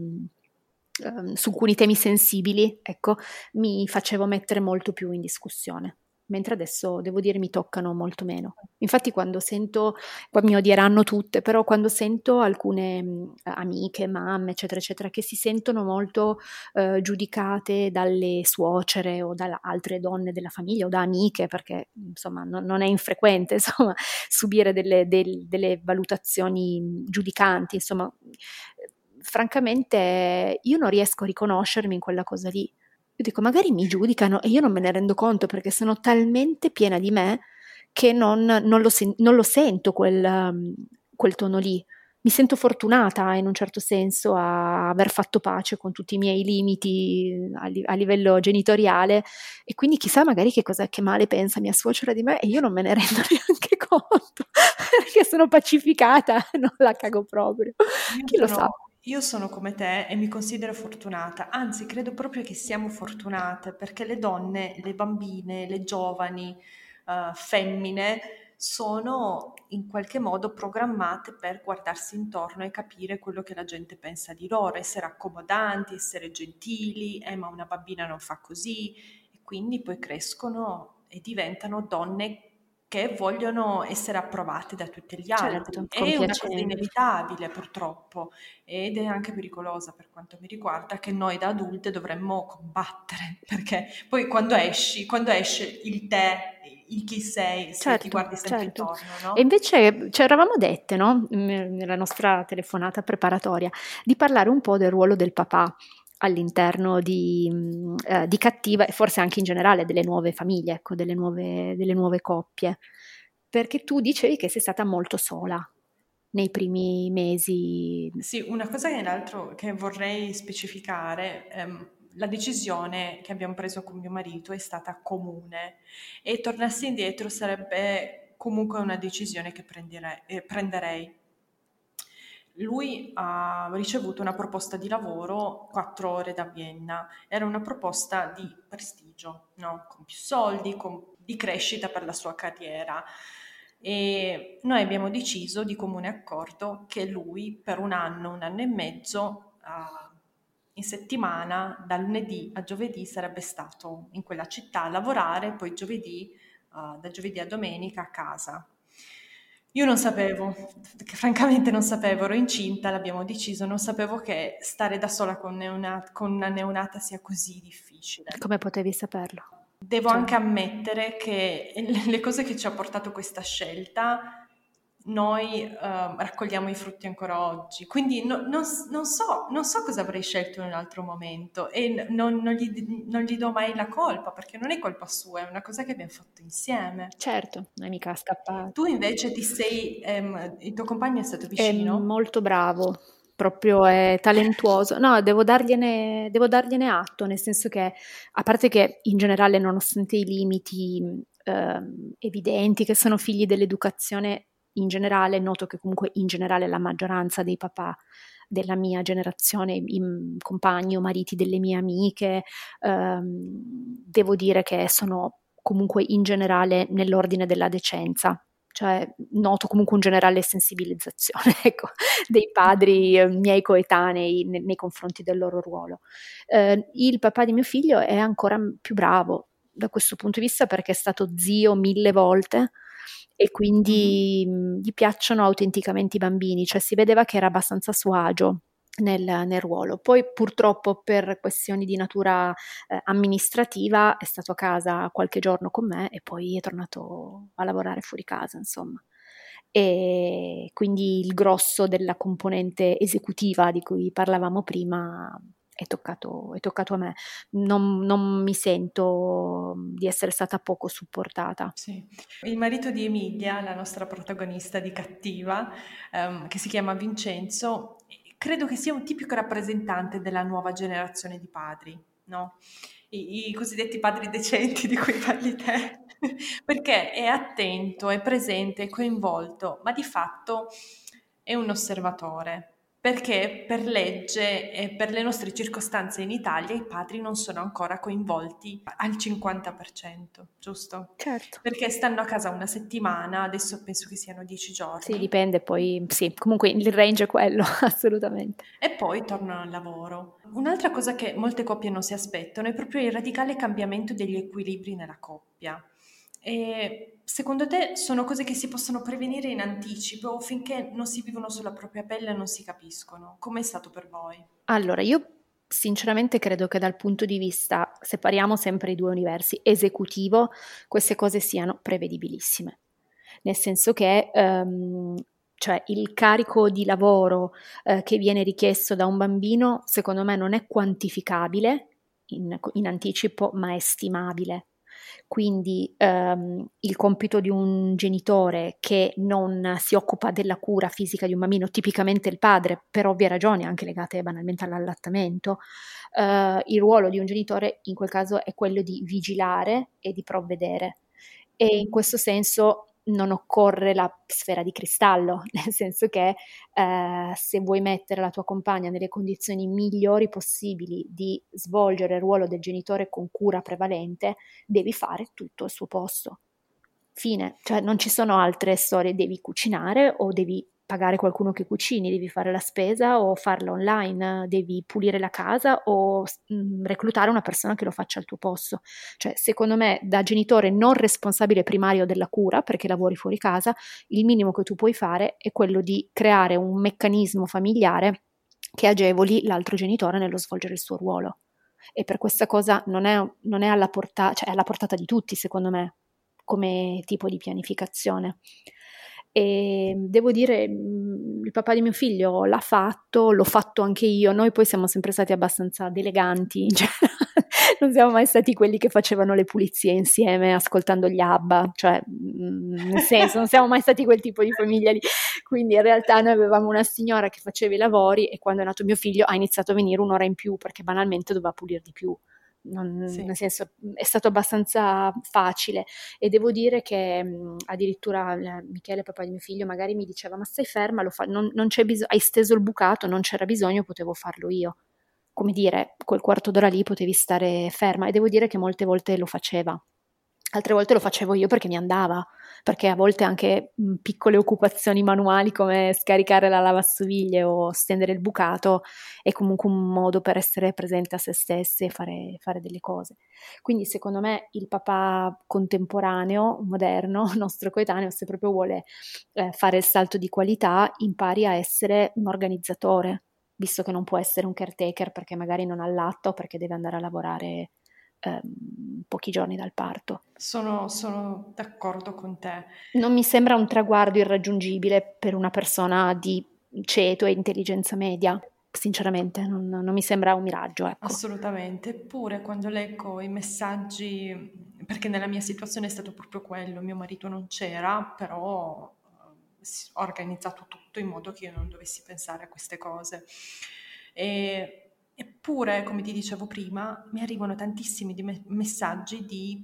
su alcuni temi sensibili, ecco, mi facevo mettere molto più in discussione. Mentre adesso, devo dire, mi toccano molto meno. Infatti quando sento, poi mi odieranno tutte, però quando sento alcune amiche, mamme, eccetera, eccetera, che si sentono molto giudicate dalle suocere o da altre donne della famiglia o da amiche, perché insomma non è infrequente insomma subire delle valutazioni giudicanti, insomma francamente io non riesco a riconoscermi in quella cosa lì. Io dico, magari mi giudicano e io non me ne rendo conto, perché sono talmente piena di me che non lo sento quel tono lì. Mi sento fortunata in un certo senso a aver fatto pace con tutti i miei limiti a livello genitoriale, e quindi chissà magari che male pensa mia suocera di me e io non me ne rendo neanche conto perché sono pacificata, non la cago proprio, chi lo sa. Io sono come te e mi considero fortunata, anzi credo proprio che siamo fortunate, perché le donne, le bambine, le giovani, femmine sono in qualche modo programmate per guardarsi intorno e capire quello che la gente pensa di loro, essere accomodanti, essere gentili, ma una bambina non fa così, e quindi poi crescono e diventano donne che vogliono essere approvate da tutti gli altri. È una cosa inevitabile purtroppo, ed è anche pericolosa per quanto mi riguarda, che noi da adulte dovremmo combattere, perché poi quando esce il te, il chi sei, se ti guardi sempre intorno, no? E invece ci eravamo dette, no? Nella nostra telefonata preparatoria, di parlare un po' del ruolo del papà all'interno di Cattiva, e forse anche in generale delle nuove famiglie, ecco, delle nuove coppie, perché tu dicevi che sei stata molto sola nei primi mesi. Sì, una cosa che vorrei specificare, la decisione che abbiamo preso con mio marito è stata comune, e tornarsi indietro sarebbe comunque una decisione che prenderei. Lui ha ricevuto una proposta di lavoro 4 ore da Vienna, era una proposta di prestigio, no? Con più soldi, di crescita per la sua carriera. e noi abbiamo deciso di comune accordo che lui per un anno e mezzo in settimana, da lunedì a giovedì, sarebbe stato in quella città a lavorare, poi da giovedì a domenica a casa. Io non sapevo, francamente non sapevo, ero incinta, l'abbiamo deciso, non sapevo che stare da sola con una neonata sia così difficile. Come potevi saperlo? Devo anche ammettere che le cose che ci ha portato questa scelta, noi raccogliamo i frutti ancora oggi, quindi non so cosa avrei scelto in un altro momento, e non gli do mai la colpa, perché non è colpa sua, è una cosa che abbiamo fatto insieme. Certo, non è mica scappata. Tu invece ti sei, il tuo compagno è stato vicino? È molto bravo, proprio è talentuoso. No, devo dargliene atto, nel senso che, a parte che in generale, nonostante i limiti evidenti che sono figli dell'educazione in generale, noto che comunque in generale la maggioranza dei papà della mia generazione, i compagni o mariti delle mie amiche, devo dire che sono comunque in generale nell'ordine della decenza, cioè noto comunque un generale sensibilizzazione, ecco, dei padri miei coetanei nei confronti del loro ruolo. Il papà di mio figlio è ancora più bravo da questo punto di vista, perché è stato zio 1000 volte, e quindi gli piacciono autenticamente i bambini, cioè si vedeva che era abbastanza a suo agio nel ruolo. Poi purtroppo per questioni di natura amministrativa è stato a casa qualche giorno con me e poi è tornato a lavorare fuori casa, insomma. E quindi il grosso della componente esecutiva di cui parlavamo prima è toccato a me. Non mi sento di essere stata poco supportata. Sì. Il marito di Emilia, la nostra protagonista di Cattiva, che si chiama Vincenzo, credo che sia un tipico rappresentante della nuova generazione di padri, no? I cosiddetti padri decenti di cui parli te, perché è attento, è presente, è coinvolto, ma di fatto è un osservatore. Perché per legge e per le nostre circostanze in Italia i padri non sono ancora coinvolti al 50%, giusto? Certo. Perché stanno a casa una settimana, adesso penso che siano 10 giorni. Sì, dipende poi, sì, comunque il range è quello, assolutamente. E poi tornano al lavoro. Un'altra cosa che molte coppie non si aspettano è proprio il radicale cambiamento degli equilibri nella coppia. E secondo te sono cose che si possono prevenire in anticipo finché non si vivono sulla propria pelle e non si capiscono? Come è stato per voi? Allora, io sinceramente credo che dal punto di vista, separiamo sempre i due universi, esecutivo, queste cose siano prevedibilissime. Nel senso che cioè il carico di lavoro che viene richiesto da un bambino, secondo me non è quantificabile in anticipo, ma è stimabile. Quindi il compito di un genitore che non si occupa della cura fisica di un bambino, tipicamente il padre, per ovvie ragioni anche legate banalmente all'allattamento, il ruolo di un genitore in quel caso è quello di vigilare e di provvedere, e in questo senso non occorre la sfera di cristallo, nel senso che se vuoi mettere la tua compagna nelle condizioni migliori possibili di svolgere il ruolo del genitore con cura prevalente, devi fare tutto al suo posto. Fine, cioè non ci sono altre storie, devi cucinare o devi pagare qualcuno che cucini, devi fare la spesa o farla online, devi pulire la casa o reclutare una persona che lo faccia al tuo posto. Cioè, secondo me, da genitore non responsabile primario della cura, perché lavori fuori casa, il minimo che tu puoi fare è quello di creare un meccanismo familiare che agevoli l'altro genitore nello svolgere il suo ruolo. E per questa cosa non è alla portata, cioè è alla portata di tutti, secondo me, come tipo di pianificazione. E devo dire, il papà di mio figlio l'ha fatto, l'ho fatto anche io. Noi poi siamo sempre stati abbastanza deleganti, cioè, non siamo mai stati quelli che facevano le pulizie insieme ascoltando gli ABBA, cioè nel senso non siamo mai stati quel tipo di famiglia lì. Quindi in realtà noi avevamo una signora che faceva i lavori, e quando è nato mio figlio ha iniziato a venire un'ora in più perché banalmente doveva pulire di più. Sì. Nel senso, è stato abbastanza facile, e devo dire che addirittura Michele, papà di mio figlio, magari mi diceva: ma stai ferma, non c'è bisogno, hai steso il bucato, non c'era bisogno, potevo farlo io. Come dire, quel quarto d'ora lì potevi stare ferma, e devo dire che molte volte lo faceva. Altre volte lo facevo io perché mi andava, perché a volte anche piccole occupazioni manuali come scaricare la lavastoviglie o stendere il bucato è comunque un modo per essere presente a se stessi e fare delle cose. Quindi secondo me il papà contemporaneo, moderno, nostro coetaneo, se proprio vuole fare il salto di qualità, impari a essere un organizzatore, visto che non può essere un caretaker perché magari non ha latte o perché deve andare a lavorare pochi giorni dal parto. Sono d'accordo con te. Non mi sembra un traguardo irraggiungibile per una persona di ceto e intelligenza media, sinceramente non mi sembra un miraggio, ecco. Assolutamente. Eppure quando leggo i messaggi, perché nella mia situazione è stato proprio quello, mio marito non c'era, però ho organizzato tutto in modo che io non dovessi pensare a queste cose. Eppure, come ti dicevo prima, mi arrivano tantissimi messaggi di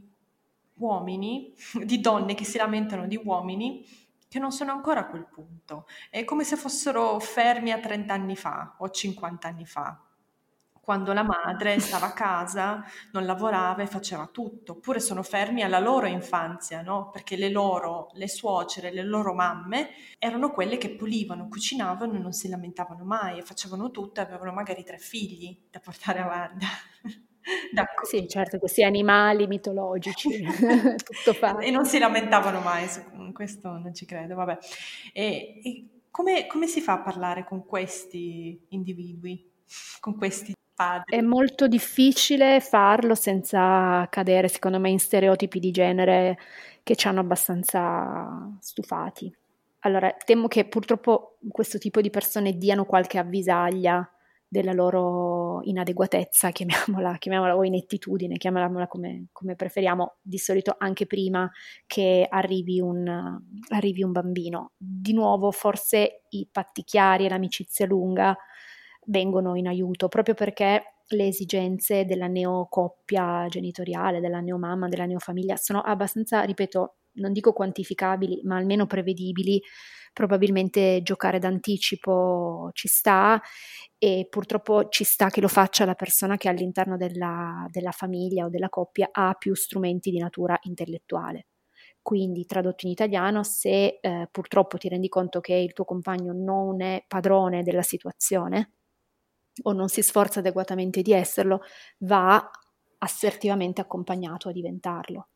uomini, di donne che si lamentano di uomini che non sono ancora a quel punto. È come se fossero fermi a 30 anni fa o 50 anni fa, quando la madre stava a casa, non lavorava e faceva tutto. Oppure sono fermi alla loro infanzia, no? Perché le suocere, le loro mamme erano quelle che pulivano, cucinavano e non si lamentavano mai e facevano tutto e avevano magari 3 figli da portare avanti. Sì, certo, questi animali mitologici, tutto fatto. E non si lamentavano mai, questo non ci credo, vabbè. E come si fa a parlare con questi individui, con questi padri? È molto difficile farlo senza cadere, secondo me, in stereotipi di genere che ci hanno abbastanza stufati. Allora, temo che purtroppo questo tipo di persone diano qualche avvisaglia della loro inadeguatezza, chiamiamola o inettitudine, chiamiamola come preferiamo, di solito anche prima che arrivi un bambino. Di nuovo, forse i patti chiari e l'amicizia lunga vengono in aiuto, proprio perché le esigenze della neocoppia genitoriale, della neomamma, della neofamiglia sono abbastanza, ripeto, non dico quantificabili, ma almeno prevedibili. Probabilmente giocare d'anticipo ci sta, e purtroppo ci sta che lo faccia la persona che all'interno della famiglia o della coppia ha più strumenti di natura intellettuale. Quindi, tradotto in italiano, se purtroppo ti rendi conto che il tuo compagno non è padrone della situazione o non si sforza adeguatamente di esserlo, va assertivamente accompagnato a diventarlo.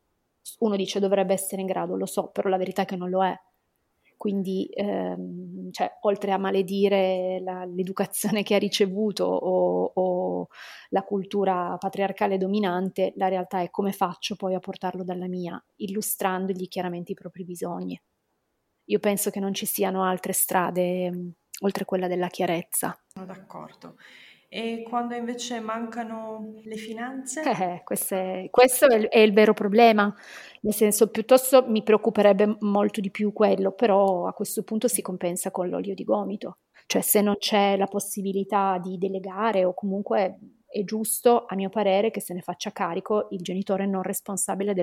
Uno dice dovrebbe essere in grado, lo so, però la verità è che non lo è. Quindi oltre a maledire l'educazione che ha ricevuto o la cultura patriarcale dominante, la realtà è: come faccio poi a portarlo dalla mia, illustrandogli chiaramente i propri bisogni. Io penso che non ci siano altre strade oltre quella della chiarezza. Sono d'accordo. E quando invece mancano le finanze? Questo è il vero problema, nel senso, piuttosto mi preoccuperebbe molto di più quello, però a questo punto si compensa con l'olio di gomito, cioè se non c'è la possibilità di delegare, o comunque è giusto, a mio parere, che se ne faccia carico il genitore non responsabile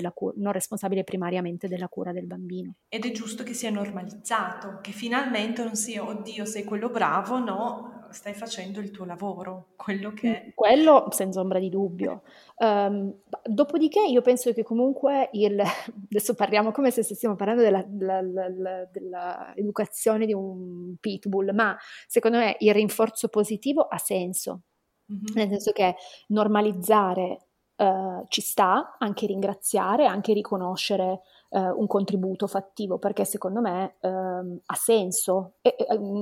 primariamente della cura del bambino. Ed è giusto che sia normalizzato, che finalmente non sia oddio sei quello bravo, no? Stai facendo il tuo lavoro, quello senza ombra di dubbio. Dopodiché io penso che comunque adesso parliamo come se stessimo parlando dell'educazione di un pitbull, ma secondo me il rinforzo positivo ha senso, nel senso che normalizzare ci sta, anche ringraziare, anche riconoscere un contributo fattivo, perché secondo me ha senso,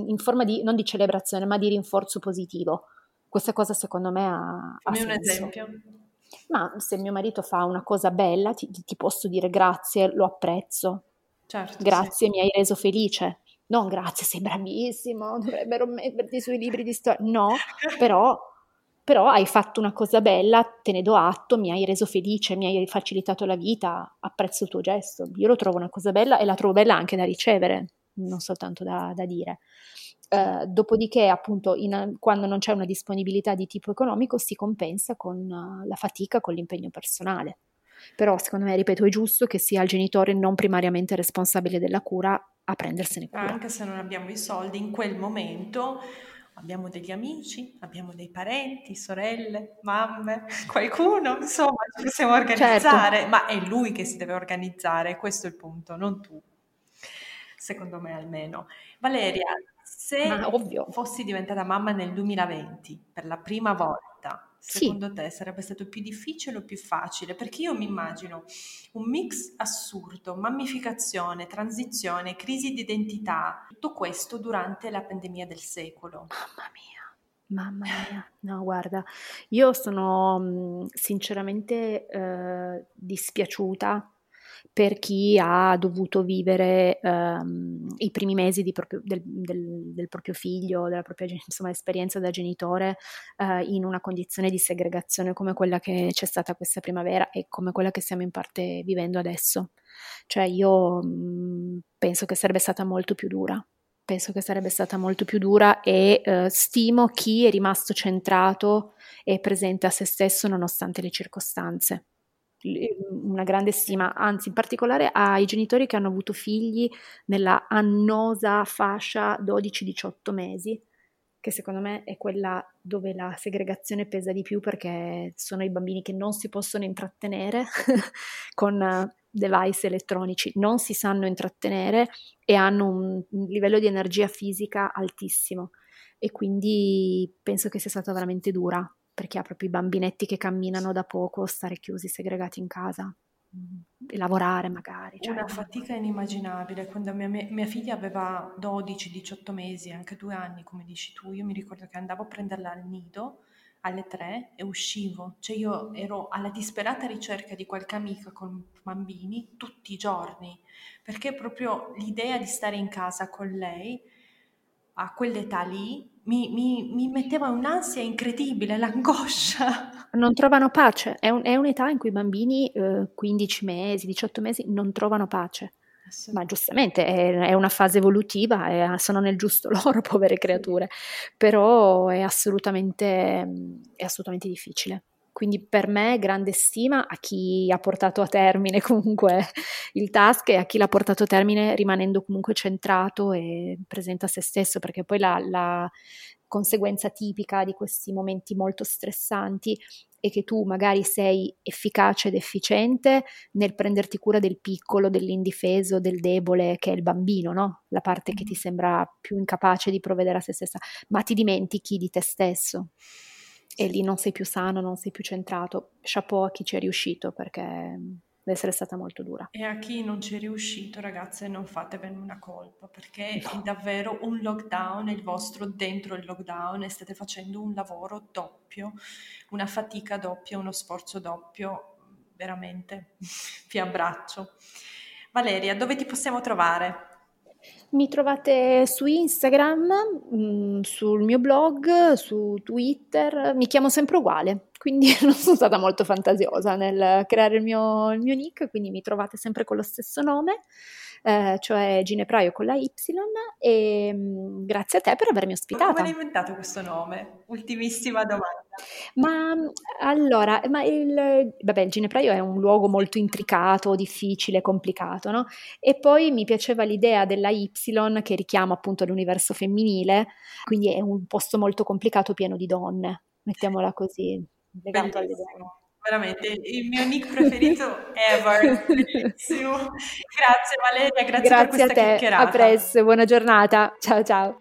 in forma di, non di celebrazione, ma di rinforzo positivo. Questa cosa secondo me ha senso. Un esempio? Ma se mio marito fa una cosa bella, ti posso dire grazie, lo apprezzo, certo, grazie, sì. Mi hai reso felice. Non grazie, sei bravissimo, dovrebbero metterti sui libri di storia, no, però hai fatto una cosa bella, te ne do atto, mi hai reso felice, mi hai facilitato la vita, apprezzo il tuo gesto. Io lo trovo una cosa bella e la trovo bella anche da ricevere, non soltanto da dire. Dopodiché, appunto, quando non c'è una disponibilità di tipo economico, si compensa con la fatica, con l'impegno personale. Però, secondo me, ripeto, è giusto che sia il genitore non primariamente responsabile della cura a prendersene cura. Anche se non abbiamo i soldi in quel momento, Abbiamo degli amici, abbiamo dei parenti, sorelle, mamme, qualcuno, insomma, ci possiamo organizzare, certo. Ma è lui che si deve organizzare, questo è il punto, non tu, secondo me almeno. Valeria, se fossi diventata mamma nel 2020 per la prima volta, secondo te sarebbe stato più difficile o più facile? Perché io mi immagino un mix assurdo, mammificazione, transizione, crisi di identità, tutto questo durante la pandemia del secolo. Mamma mia, no guarda, io sono sinceramente dispiaciuta per chi ha dovuto vivere i primi mesi del proprio figlio, della propria esperienza da genitore in una condizione di segregazione come quella che c'è stata questa primavera e come quella che stiamo in parte vivendo adesso. Cioè io penso che sarebbe stata molto più dura. Penso che sarebbe stata molto più dura e stimo chi è rimasto centrato e presente a se stesso nonostante le circostanze. Una grande stima, anzi in particolare ai genitori che hanno avuto figli nella annosa fascia 12-18 mesi, che secondo me è quella dove la segregazione pesa di più, perché sono i bambini che non si possono intrattenere con device elettronici, non si sanno intrattenere e hanno un livello di energia fisica altissimo, e quindi penso che sia stata veramente dura perché ha proprio i bambinetti che camminano da poco, stare chiusi, segregati in casa, lavorare magari. Cioè. Una fatica inimmaginabile. Quando mia figlia aveva 12-18 mesi, anche 2 anni, come dici tu, io mi ricordo che andavo a prenderla al nido alle 3 e uscivo. Cioè io ero alla disperata ricerca di qualche amica con bambini tutti i giorni, perché proprio l'idea di stare in casa con lei a quell'età lì mi metteva un'ansia incredibile, l'angoscia. Non trovano pace, è un'età in cui i bambini 15 mesi, 18 mesi non trovano pace, ma giustamente è una fase evolutiva, sono nel giusto loro, povere creature, però è assolutamente difficile. Quindi per me grande stima a chi ha portato a termine comunque il task e a chi l'ha portato a termine rimanendo comunque centrato e presente a se stesso, perché poi la conseguenza tipica di questi momenti molto stressanti è che tu magari sei efficace ed efficiente nel prenderti cura del piccolo, dell'indifeso, del debole, che è il bambino, no? La parte che ti sembra più incapace di provvedere a se stessa, ma ti dimentichi di te stesso. E lì non sei più sano, non sei più centrato. Chapeau a chi ci è riuscito, perché deve essere stata molto dura. E a chi non ci è riuscito, ragazze, non fatevene una colpa, perché no. È davvero un lockdown, è il vostro dentro il lockdown, e state facendo un lavoro doppio, una fatica doppia, uno sforzo doppio, veramente vi abbraccio. Valeria, dove ti possiamo trovare? Mi trovate su Instagram, sul mio blog, su Twitter, mi chiamo sempre uguale, quindi non sono stata molto fantasiosa nel creare il mio nick, quindi mi trovate sempre con lo stesso nome, cioè Ginepraio con la Y, e grazie a te per avermi ospitata. Come hai inventato questo nome? Ultimissima domanda. Il Ginepraio è un luogo molto intricato, difficile, complicato, no? E poi mi piaceva l'idea della Y che richiama appunto l'universo femminile, quindi è un posto molto complicato, pieno di donne, mettiamola così, legato alle donne. Veramente, il mio nick preferito ever. Bellissimo. Grazie Valeria, grazie per questa chiacchierata. A presto, buona giornata. Ciao ciao.